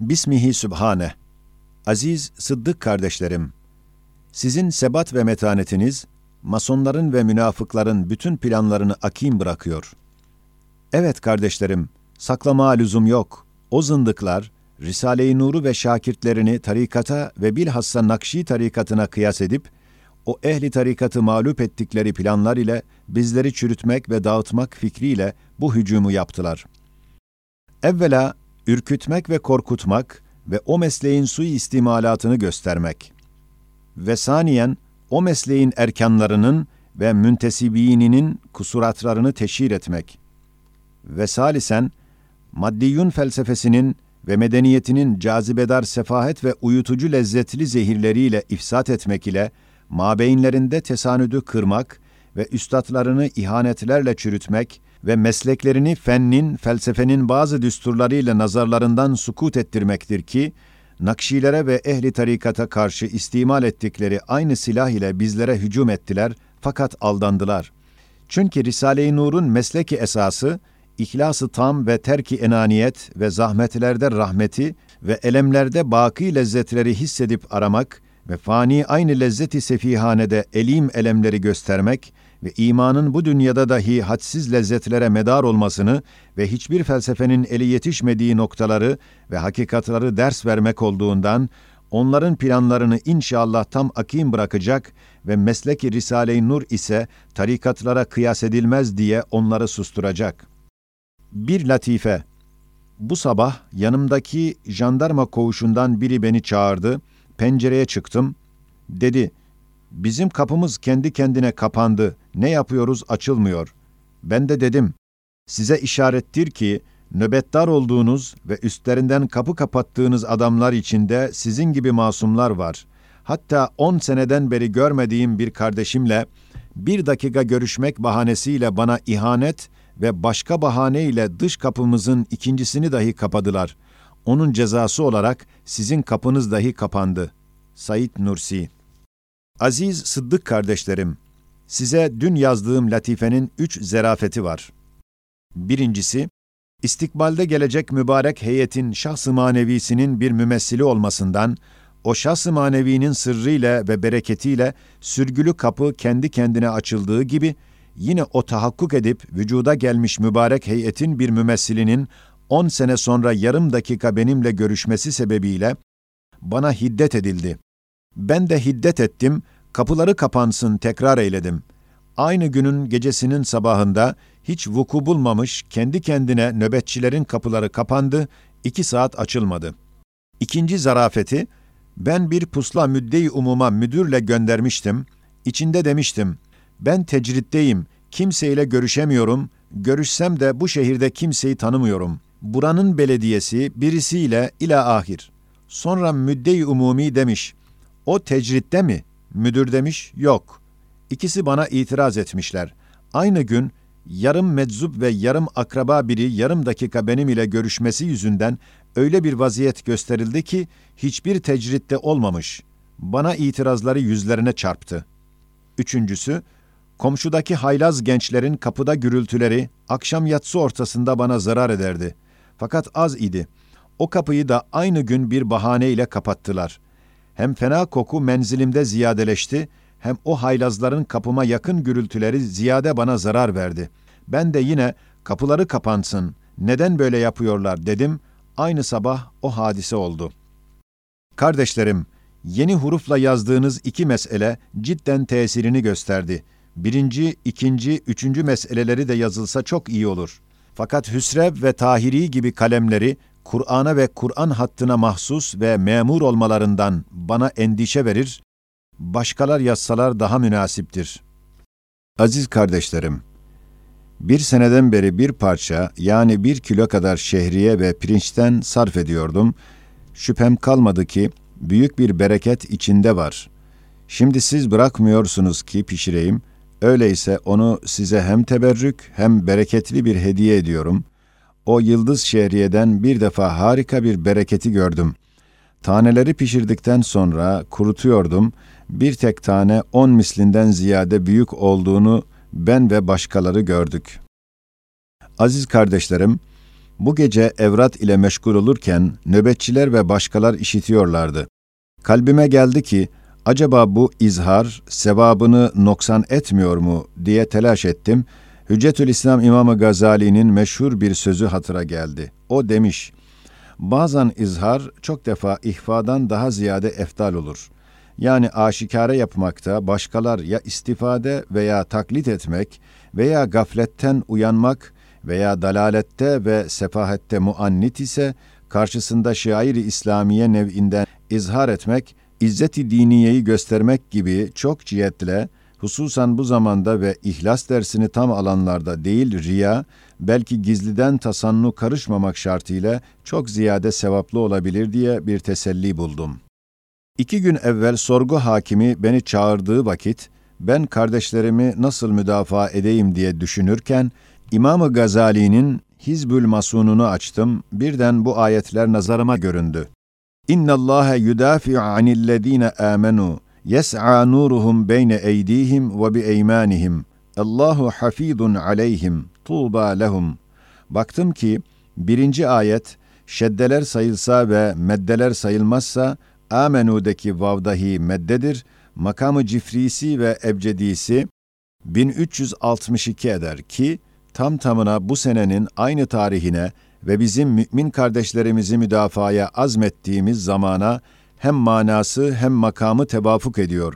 Bismihi Sübhaneh. Aziz Sıddık kardeşlerim, sizin sebat ve metanetiniz, masonların ve münafıkların bütün planlarını akim bırakıyor. Evet kardeşlerim, saklamaya lüzum yok. O zındıklar, Risale-i Nur'u ve şakirtlerini tarikata ve bilhassa Nakşi tarikatına kıyas edip, o ehli tarikatı mağlup ettikleri planlar ile bizleri çürütmek ve dağıtmak fikriyle bu hücumu yaptılar. Evvela, ürkütmek ve korkutmak ve o mesleğin suiistimalatını göstermek. Ve saniyen, o mesleğin erkanlarının ve müntesibîninin kusuratlarını teşhir etmek. Ve salisen, maddiyun felsefesinin ve medeniyetinin cazibedar sefahet ve uyutucu lezzetli zehirleriyle ifsat etmek ile mabeyinlerinde tesanüdü kırmak ve üstatlarını ihanetlerle çürütmek ve mesleklerini fennin, felsefenin bazı düsturlarıyla nazarlarından sukut ettirmektir ki, Nakşilere ve ehli tarikata karşı istimal ettikleri aynı silah ile bizlere hücum ettiler fakat aldandılar. Çünkü Risale-i Nur'un mesleki esası, İhlas-ı tam ve terk-i enaniyet ve zahmetlerde rahmeti ve elemlerde baki lezzetleri hissedip aramak ve fani aynı lezzeti sefihanede elim elemleri göstermek ve imanın bu dünyada dahi hadsiz lezzetlere medar olmasını ve hiçbir felsefenin eli yetişmediği noktaları ve hakikatları ders vermek olduğundan, onların planlarını inşallah tam akim bırakacak ve mesleki Risale-i Nur ise tarikatlara kıyas edilmez diye onları susturacak. Bir latife. Bu sabah yanımdaki jandarma koğuşundan biri beni çağırdı. Pencereye çıktım. Dedi, bizim kapımız kendi kendine kapandı. Ne yapıyoruz açılmıyor. Ben de dedim, size işarettir ki nöbetdar olduğunuz ve üstlerinden kapı kapattığınız adamlar içinde sizin gibi masumlar var. Hatta 10 seneden beri görmediğim bir kardeşimle 1 dakika görüşmek bahanesiyle bana ihanet ve başka bahaneyle dış kapımızın ikincisini dahi kapadılar. Onun cezası olarak sizin kapınız dahi kapandı. Said Nursi. Aziz Sıddık kardeşlerim, size dün yazdığım latifenin 3 zerafeti var. Birincisi, istikbalde gelecek mübarek heyetin şahs-ı manevisinin bir mümessili olmasından, o şahs-ı manevinin sırrıyla ve bereketiyle sürgülü kapı kendi kendine açıldığı gibi, yine o tahakkuk edip vücuda gelmiş mübarek heyetin bir mümessilinin 10 sene sonra yarım dakika benimle görüşmesi sebebiyle bana hiddet edildi. Ben de hiddet ettim, kapıları kapansın tekrar eyledim. Aynı günün gecesinin sabahında hiç vuku bulmamış kendi kendine nöbetçilerin kapıları kapandı, 2 saat açılmadı. İkinci zarafeti, ben bir pusla müdde-i umuma müdürle göndermiştim, içinde demiştim, ben tecritteyim, kimseyle görüşemiyorum, görüşsem de bu şehirde kimseyi tanımıyorum. Buranın belediyesi birisiyle ila ahir. Sonra müdde-i umumi demiş, o tecritte mi? Müdür demiş, yok. İkisi bana itiraz etmişler. Aynı gün yarım meczup ve yarım akraba biri yarım dakika benim ile görüşmesi yüzünden öyle bir vaziyet gösterildi ki hiçbir tecritte olmamış. Bana itirazları yüzlerine çarptı. Üçüncüsü, komşudaki haylaz gençlerin kapıda gürültüleri akşam yatsı ortasında bana zarar ederdi. Fakat az idi. O kapıyı da aynı gün bir bahaneyle kapattılar. Hem fena koku menzilimde ziyadeleşti, hem o haylazların kapıma yakın gürültüleri ziyade bana zarar verdi. Ben de yine kapıları kapansın, neden böyle yapıyorlar dedim. Aynı sabah o hadise oldu. Kardeşlerim, yeni hurufla yazdığınız 2 mesele cidden tesirini gösterdi. 1., 2., 3. meseleleri de yazılsa çok iyi olur. Fakat Hüsrev ve Tahiri gibi kalemleri Kur'an'a ve Kur'an hattına mahsus ve memur olmalarından bana endişe verir, başkalar yazsalar daha münasiptir. Aziz kardeşlerim, 1 seneden beri bir parça yani 1 kilo kadar şehriye ve pirinçten sarf ediyordum. Şüphem kalmadı ki büyük bir bereket içinde var. Şimdi siz bırakmıyorsunuz ki pişireyim. Öyleyse onu size hem teberrük hem bereketli bir hediye ediyorum. O yıldız şehriyeden bir defa harika bir bereketi gördüm. Taneleri pişirdikten sonra kurutuyordum. Bir tek tane 10 mislinden ziyade büyük olduğunu ben ve başkaları gördük. Aziz kardeşlerim, Bu gece evrat ile meşgul olurken nöbetçiler ve başkalar işitiyorlardı. Kalbime geldi ki, acaba bu izhar sevabını noksan etmiyor mu diye telaş ettim. Hüccet-ül İslam İmam-ı Gazali'nin meşhur bir sözü hatıra geldi. O demiş, bazen izhar çok defa ihfadan daha ziyade eftal olur. Yani aşikare yapmakta başkalar ya istifade veya taklit etmek veya gafletten uyanmak veya dalalette ve sefahette muannit ise karşısında şair-i İslamiye nev'inden izhar etmek, izzet-i diniyeyi göstermek gibi çok cihetle, hususan bu zamanda ve ihlas dersini tam alanlarda değil riya, belki gizliden tasannu karışmamak şartıyla çok ziyade sevaplı olabilir diye bir teselli buldum. 2 gün evvel sorgu hakimi beni çağırdığı vakit, ben kardeşlerimi nasıl müdafaa edeyim diye düşünürken, İmam-ı Gazali'nin Hizbül Masun'unu açtım, birden bu ayetler nazarıma göründü. İnna Allaha yudafi'u anillezine amenu yes'a nuruhum beyne eydihim ve bi eymanihim. Allahu hafizun aleyhim. Tuba lehum. Baktım ki 1. ayet şeddeler sayılsa ve meddeler sayılmazsa amenu'deki vavdahi meddedir. Makamı cifrisi ve ebcedisi 1362 eder ki tam tamına bu senenin aynı tarihine ve bizim mümin kardeşlerimizi müdafaya azmettiğimiz zamana hem manası hem makamı tevafuk ediyor.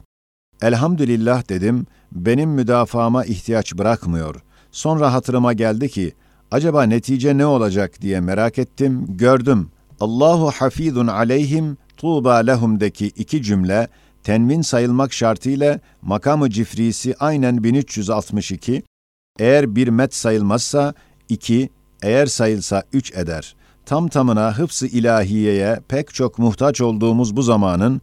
Elhamdülillah dedim, benim müdafaama ihtiyaç bırakmıyor. Sonra hatırıma geldi ki, acaba netice ne olacak diye merak ettim, gördüm. Allahu hafizun aleyhim, tuğba lehum'deki 2 cümle, tenvin sayılmak şartıyla makamı cifrisi aynen 1362, eğer bir met sayılmazsa 2, eğer sayılsa 3 eder. Tam tamına hıfz-ı ilahiyeye pek çok muhtaç olduğumuz bu zamanın,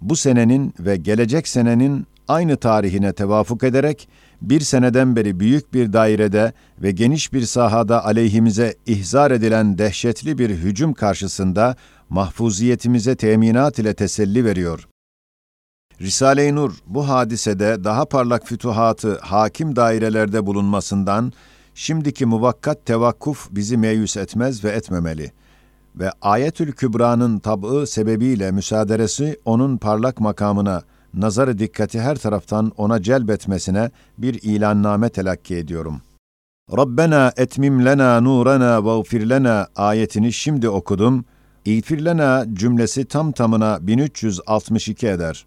bu senenin ve gelecek senenin aynı tarihine tevafuk ederek, bir seneden beri büyük bir dairede ve geniş bir sahada aleyhimize ihzar edilen dehşetli bir hücum karşısında mahfuziyetimize teminat ile teselli veriyor. Risale-i Nur bu hadisede daha parlak fütuhatı hakim dairelerde bulunmasından, şimdiki muvakkat tevakkuf bizi meyus etmez ve etmemeli ve Ayetül Kübra'nın tab'ı sebebiyle müsaderesi onun parlak makamına, nazarı dikkati her taraftan ona celbetmesine bir ilanname telakki ediyorum. Rabbena etmim lena nurana veğfir lena ayetini şimdi okudum. İğfir lena cümlesi tam tamına 1362 eder.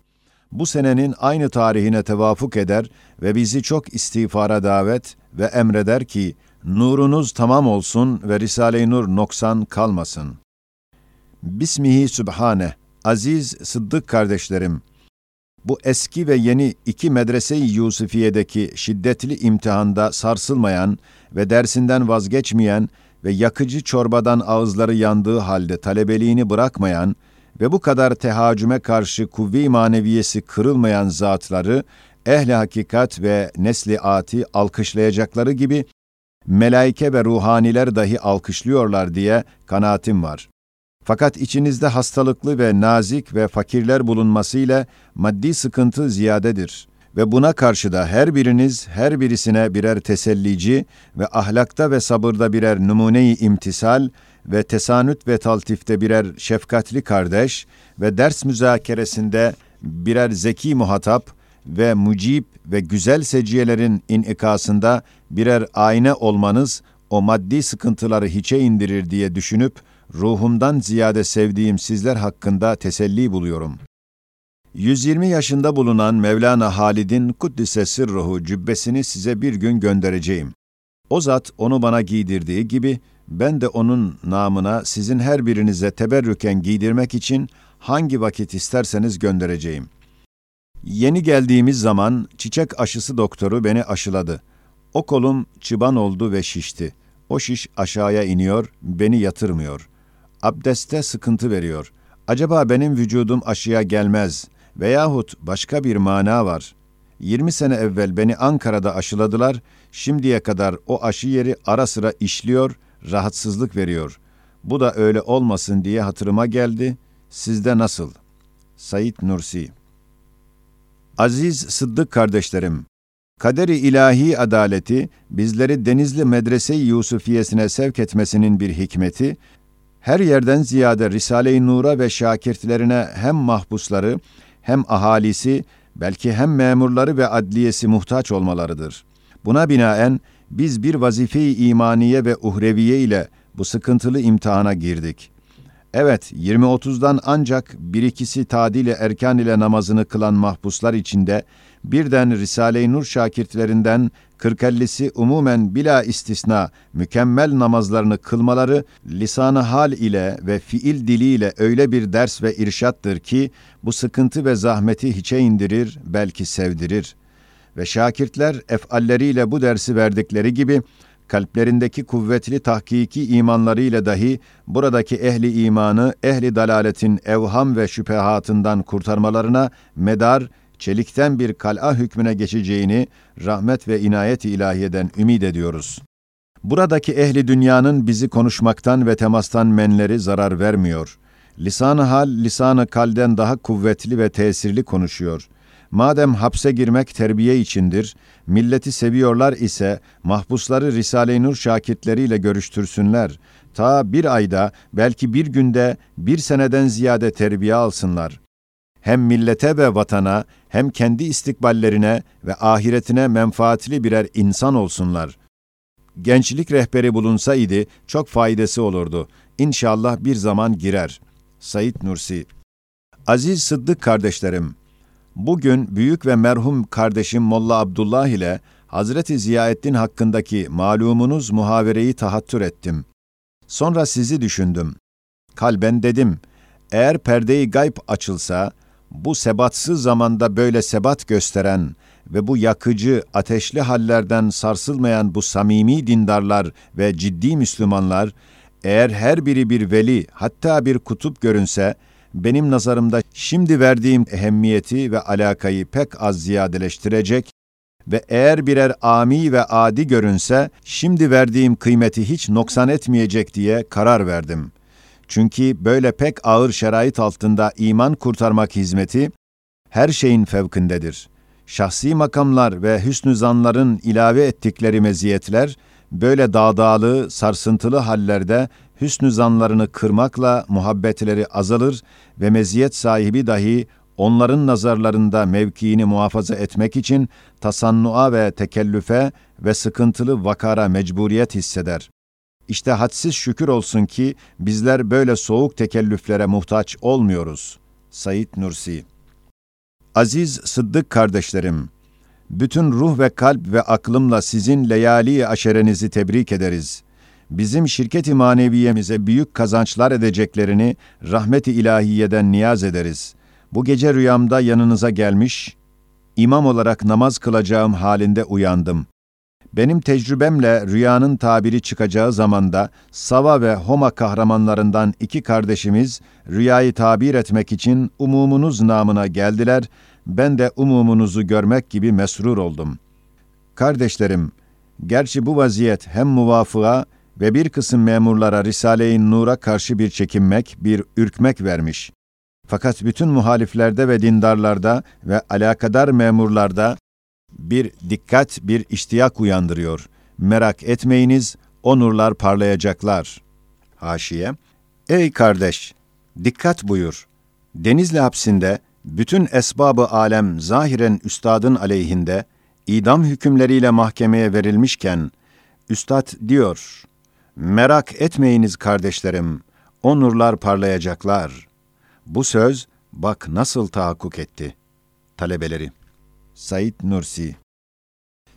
Bu senenin aynı tarihine tevafuk eder ve bizi çok istiğfara davet ve emreder ki, nurunuz tamam olsun ve Risale-i Nur noksan kalmasın. Bismihi Sübhaneh, aziz Sıddık kardeşlerim, bu eski ve yeni 2 medrese-i yusufiyedeki şiddetli imtihanda sarsılmayan ve dersinden vazgeçmeyen ve yakıcı çorbadan ağızları yandığı halde talebeliğini bırakmayan ve bu kadar tehacüme karşı kuvve-i maneviyesi kırılmayan zatları, ehli hakikat ve nesli ati alkışlayacakları gibi, melaike ve ruhaniler dahi alkışlıyorlar diye kanaatim var. Fakat içinizde hastalıklı ve nazik ve fakirler bulunmasıyla maddi sıkıntı ziyadedir. Ve buna karşı da her biriniz, her birisine birer tesellici ve ahlakta ve sabırda birer numune-i imtisal ve tesanüt ve taltifte birer şefkatli kardeş ve ders müzakeresinde birer zeki muhatap ve mucib ve güzel seciyelerin inikasında birer ayna olmanız o maddi sıkıntıları hiçe indirir diye düşünüp ruhumdan ziyade sevdiğim sizler hakkında teselli buluyorum. 120 yaşında bulunan Mevlana Halid'in Kuddise Sırruhu cübbesini size bir gün göndereceğim. O zat onu bana giydirdiği gibi ben de onun namına sizin her birinize teberrüken giydirmek için hangi vakit isterseniz göndereceğim. Yeni geldiğimiz zaman çiçek aşısı doktoru beni aşıladı. O kolum çıban oldu ve şişti. O şiş aşağıya iniyor, beni yatırmıyor. Abdeste sıkıntı veriyor. Acaba benim vücudum aşıya gelmez veyahut başka bir mana var. 20 sene evvel beni Ankara'da aşıladılar. Şimdiye kadar o aşı yeri ara sıra işliyor, rahatsızlık veriyor. Bu da öyle olmasın diye hatırıma geldi. Sizde nasıl? Said Nursi. Aziz Sıddık kardeşlerim, kader-i ilahi adaleti bizleri Denizli medrese-i yusufiyesine sevk etmesinin bir hikmeti, her yerden ziyade Risale-i Nur'a ve şakirtlerine hem mahpusları, hem ahalisi, belki hem memurları ve adliyesi muhtaç olmalarıdır. Buna binaen biz bir vazife-i imaniye ve uhreviye ile bu sıkıntılı imtihana girdik. Evet, 20-30'dan ancak bir ikisi tadil-i erkan ile namazını kılan mahpuslar içinde, birden Risale-i Nur şakirtlerinden 40-50'si umumen bila istisna mükemmel namazlarını kılmaları lisan-ı hal ile ve fiil diliyle öyle bir ders ve irşattır ki bu sıkıntı ve zahmeti hiçe indirir, belki sevdirir. Ve şakirtler efalleriyle bu dersi verdikleri gibi kalplerindeki kuvvetli tahkiki imanlarıyla dahi buradaki ehli imanı ehli dalaletin evham ve şüphehatından kurtarmalarına medar, çelikten bir kal'a hükmüne geçeceğini rahmet ve inayet-i ilahiyeden ümid ediyoruz. Buradaki ehli dünyanın bizi konuşmaktan ve temastan menleri zarar vermiyor. Lisan-ı hal, lisan-ı kalden daha kuvvetli ve tesirli konuşuyor. Madem hapse girmek terbiye içindir, milleti seviyorlar ise mahpusları Risale-i Nur şakirtleriyle görüştürsünler. Ta bir ayda, belki bir günde, bir seneden ziyade terbiye alsınlar. Hem millete ve vatana, hem kendi istikballerine ve ahiretine menfaatli birer insan olsunlar. Gençlik rehberi bulunsaydı çok faydası olurdu. İnşallah bir zaman girer. Said Nursi. Aziz Sıddık kardeşlerim, bugün büyük ve merhum kardeşim Molla Abdullah ile Hazreti Ziyaeddin hakkındaki malumunuz muhavereyi tahattür ettim. Sonra sizi düşündüm. Kalben dedim, eğer perde-i gayb açılsa, bu sebatsız zamanda böyle sebat gösteren ve bu yakıcı, ateşli hallerden sarsılmayan bu samimi dindarlar ve ciddi Müslümanlar, eğer her biri bir veli, hatta bir kutup görünse, benim nazarımda şimdi verdiğim ehemmiyeti ve alakayı pek az ziyadeleştirecek ve eğer birer ami ve adi görünse, şimdi verdiğim kıymeti hiç noksan etmeyecek diye karar verdim. Çünkü böyle pek ağır şerait altında iman kurtarmak hizmeti her şeyin fevkindedir. Şahsi makamlar ve hüsnü zanların ilave ettikleri meziyetler, böyle dağdağlı, sarsıntılı hallerde hüsnü zanlarını kırmakla muhabbetleri azalır ve meziyet sahibi dahi onların nazarlarında mevkiini muhafaza etmek için tasannua ve tekellüfe ve sıkıntılı vakara mecburiyet hisseder. İşte hadsiz şükür olsun ki bizler böyle soğuk tekellüflere muhtaç olmuyoruz. Said Nursi. Aziz Sıddık kardeşlerim, bütün ruh ve kalp ve aklımla sizin leyali aşerenizi tebrik ederiz. Bizim şirket-i maneviyemize büyük kazançlar edeceklerini rahmet-i ilahiyeden niyaz ederiz. Bu gece rüyamda yanınıza gelmiş, imam olarak namaz kılacağım halinde uyandım. Benim tecrübemle rüyanın tabiri çıkacağı zamanda Sava ve Homa kahramanlarından iki kardeşimiz rüyayı tabir etmek için umumunuz namına geldiler. Ben de umumunuzu görmek gibi mesrur oldum. Kardeşlerim, gerçi bu vaziyet hem muvafığa ve bir kısım memurlara Risale-i Nur'a karşı bir çekinmek, bir ürkmek vermiş. Fakat bütün muhaliflerde ve dindarlarda ve alakadar memurlarda bir dikkat, bir iştiyak uyandırıyor. Merak etmeyiniz, o nurlar parlayacaklar. Haşiye. Ey kardeş, dikkat buyur. Denizli hapsinde bütün esbab-ı alem zahiren üstadın aleyhinde idam hükümleriyle mahkemeye verilmişken, üstad diyor, merak etmeyiniz kardeşlerim, o nurlar parlayacaklar. Bu söz bak nasıl tahakkuk etti. Talebeleri. Said Nursi.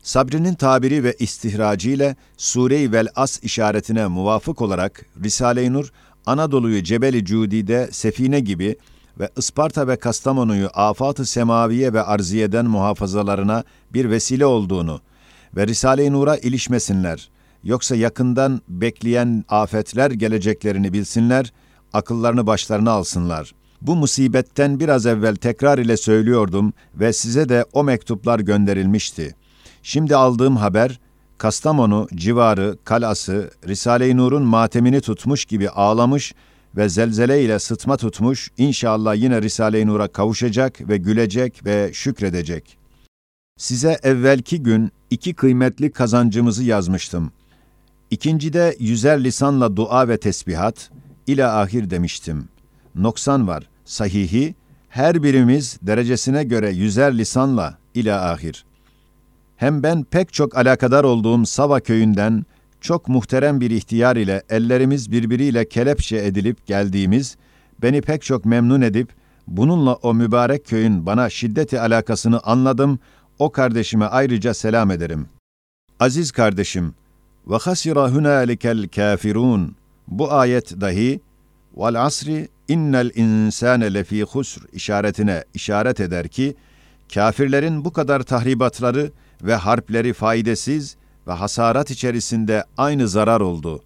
Sabrinin tabiri ve istihracı ile Sure-i Vel As işaretine muvafık olarak Risale-i Nur, Anadolu'yu Cebel-i Cudi'de sefine gibi ve Isparta ve Kastamonu'yu afat-ı semaviye ve arziyeden muhafazalarına bir vesile olduğunu ve Risale-i Nur'a ilişmesinler, yoksa yakından bekleyen afetler geleceklerini bilsinler, akıllarını başlarına alsınlar. Bu musibetten biraz evvel tekrar ile söylüyordum ve size de o mektuplar gönderilmişti. Şimdi aldığım haber, Kastamonu civarı, kalası, Risale-i Nur'un matemini tutmuş gibi ağlamış ve zelzele ile sıtma tutmuş, inşallah yine Risale-i Nur'a kavuşacak ve gülecek ve şükredecek. Size evvelki gün 2 kıymetli kazancımızı yazmıştım. İkincide 100'er lisanla dua ve tesbihat, ile ahir demiştim. Noksan var, sahihi, her birimiz derecesine göre 100'er lisanla ile ahir. Hem ben pek çok alakadar olduğum Sava köyünden, çok muhterem bir ihtiyar ile ellerimiz birbiriyle kelepçe edilip geldiğimiz, beni pek çok memnun edip, bununla o mübarek köyün bana şiddeti alakasını anladım, o kardeşime ayrıca selam ederim. Aziz kardeşim, وَخَسِرَ هُنَالِكَ الْكَافِرُونَ bu ayet dahi, وَالْعَصْرِ اِنَّ الْاِنْسَانَ لَف۪ي خُسْرِ işaretine işaret eder ki, kafirlerin bu kadar tahribatları ve harpleri faydasız ve hasarat içerisinde aynı zarar oldu.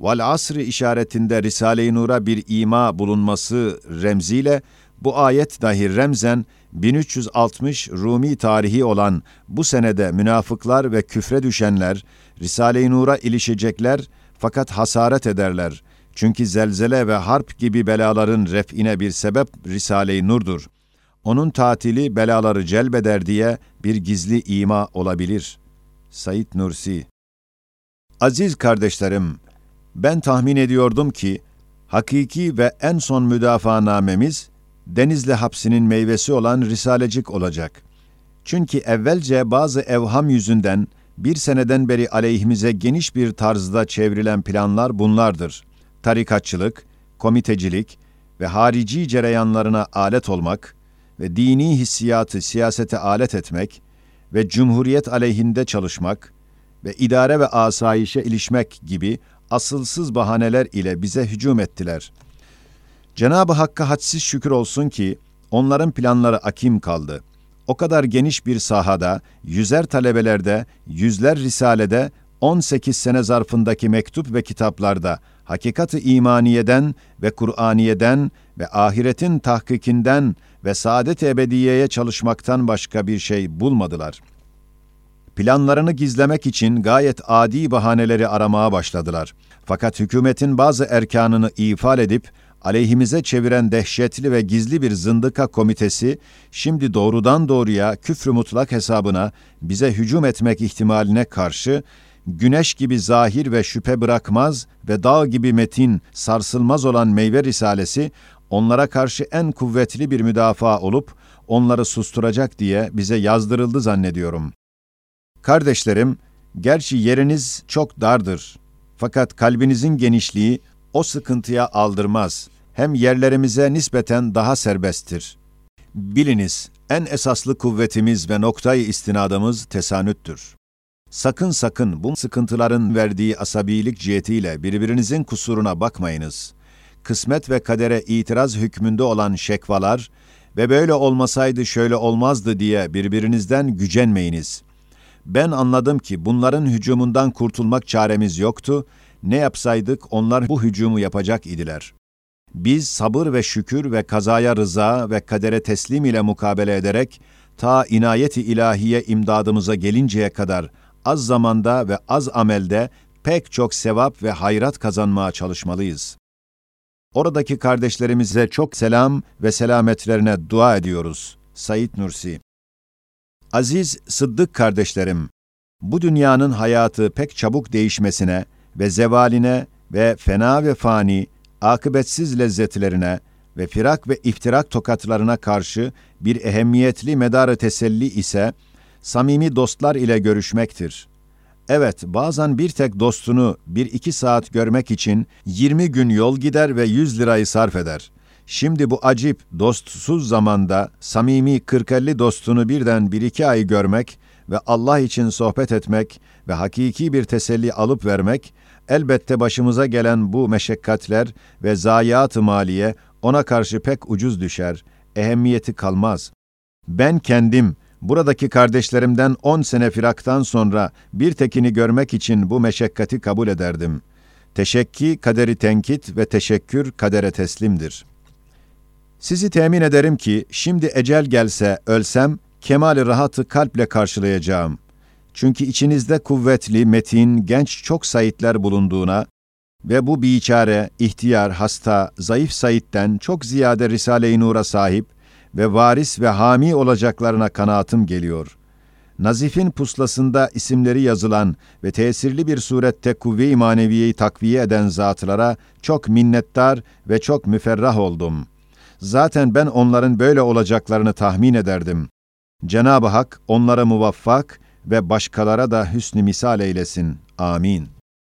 Vel-Asr işaretinde Risale-i Nur'a bir ima bulunması remziyle, bu ayet dahi remzen 1360 Rumi tarihi olan bu senede münafıklar ve küfre düşenler, Risale-i Nur'a ilişecekler fakat hasaret ederler. Çünkü zelzele ve harp gibi belaların ref'ine bir sebep Risale-i Nur'dur. Onun tatili belaları celbeder diye bir gizli ima olabilir. Said Nursi. Aziz kardeşlerim, ben tahmin ediyordum ki, hakiki ve en son müdafaanamemiz, Denizli hapsinin meyvesi olan Risalecik olacak. Çünkü evvelce bazı evham yüzünden, bir seneden beri aleyhimize geniş bir tarzda çevrilen planlar bunlardır. Tarikatçılık, komitecilik ve harici cereyanlarına alet olmak ve dini hissiyatı siyasete alet etmek ve cumhuriyet aleyhinde çalışmak ve idare ve asayişe ilişmek gibi asılsız bahaneler ile bize hücum ettiler. Cenab-ı Hakk'a hadsiz şükür olsun ki onların planları akim kaldı. O kadar geniş bir sahada, 100'er talebelerde, 100'ler risalede, 18 sene zarfındaki mektup ve kitaplarda hakikat-ı imaniyeden ve Kur'aniyeden ve ahiretin tahkikinden ve saadet-i ebediyeye çalışmaktan başka bir şey bulmadılar. Planlarını gizlemek için gayet adi bahaneleri aramaya başladılar. Fakat hükümetin bazı erkanını ifal edip aleyhimize çeviren dehşetli ve gizli bir zındıka komitesi, şimdi doğrudan doğruya küfrü mutlak hesabına bize hücum etmek ihtimaline karşı, güneş gibi zahir ve şüphe bırakmaz ve dağ gibi metin, sarsılmaz olan meyve risalesi, onlara karşı en kuvvetli bir müdafaa olup, onları susturacak diye bize yazdırıldı zannediyorum. Kardeşlerim, gerçi yeriniz çok dardır. Fakat kalbinizin genişliği o sıkıntıya aldırmaz. Hem yerlerimize nispeten daha serbesttir. Biliniz, en esaslı kuvvetimiz ve noktayı istinadımız tesanüttür. Sakın bu sıkıntıların verdiği asabilik cihetiyle birbirinizin kusuruna bakmayınız. Kısmet ve kadere itiraz hükmünde olan şekvalar ve böyle olmasaydı şöyle olmazdı diye birbirinizden gücenmeyiniz. Ben anladım ki bunların hücumundan kurtulmak çaremiz yoktu. Ne yapsaydık onlar bu hücumu yapacak idiler. Biz sabır ve şükür ve kazaya rıza ve kadere teslim ile mukabele ederek ta inayeti ilahiye imdadımıza gelinceye kadar az zamanda ve az amelde pek çok sevap ve hayrat kazanmaya çalışmalıyız. Oradaki kardeşlerimize çok selam ve selametlerine dua ediyoruz. Said Nursi. Aziz Sıddık kardeşlerim, bu dünyanın hayatı pek çabuk değişmesine ve zevaline ve fena ve fani, akıbetsiz lezzetlerine ve firak ve iftirak tokatlarına karşı bir ehemmiyetli medar-ı teselli ise, samimi dostlar ile görüşmektir. Evet, bazen bir tek dostunu 1-2 saat görmek için 20 gün yol gider ve 100 lirayı sarf eder. Şimdi bu acip, dostsuz zamanda samimi 40-50 dostunu birden 1-2 ay görmek ve Allah için sohbet etmek ve hakiki bir teselli alıp vermek, elbette başımıza gelen bu meşakkatler ve zayiat-ı maliye ona karşı pek ucuz düşer, ehemmiyeti kalmaz. Ben kendim, buradaki kardeşlerimden 10 sene firaktan sonra bir tekini görmek için bu meşakkati kabul ederdim. Teşekki kaderi tenkit ve teşekkür kadere teslimdir. Sizi temin ederim ki şimdi ecel gelse ölsem kemal-i rahatı kalple karşılayacağım. Çünkü içinizde kuvvetli, metin, genç çok Saidler bulunduğuna ve bu biçare, ihtiyar, hasta, zayıf Said'den çok ziyade Risale-i Nur'a sahip ve varis ve hami olacaklarına kanaatim geliyor. Nazif'in puslasında isimleri yazılan ve tesirli bir surette kuvve-i maneviyeyi takviye eden zatlara çok minnettar ve çok müferrah oldum. Zaten ben onların böyle olacaklarını tahmin ederdim. Cenab-ı Hak onlara muvaffak ve başkalara da hüsnü misal eylesin. Amin.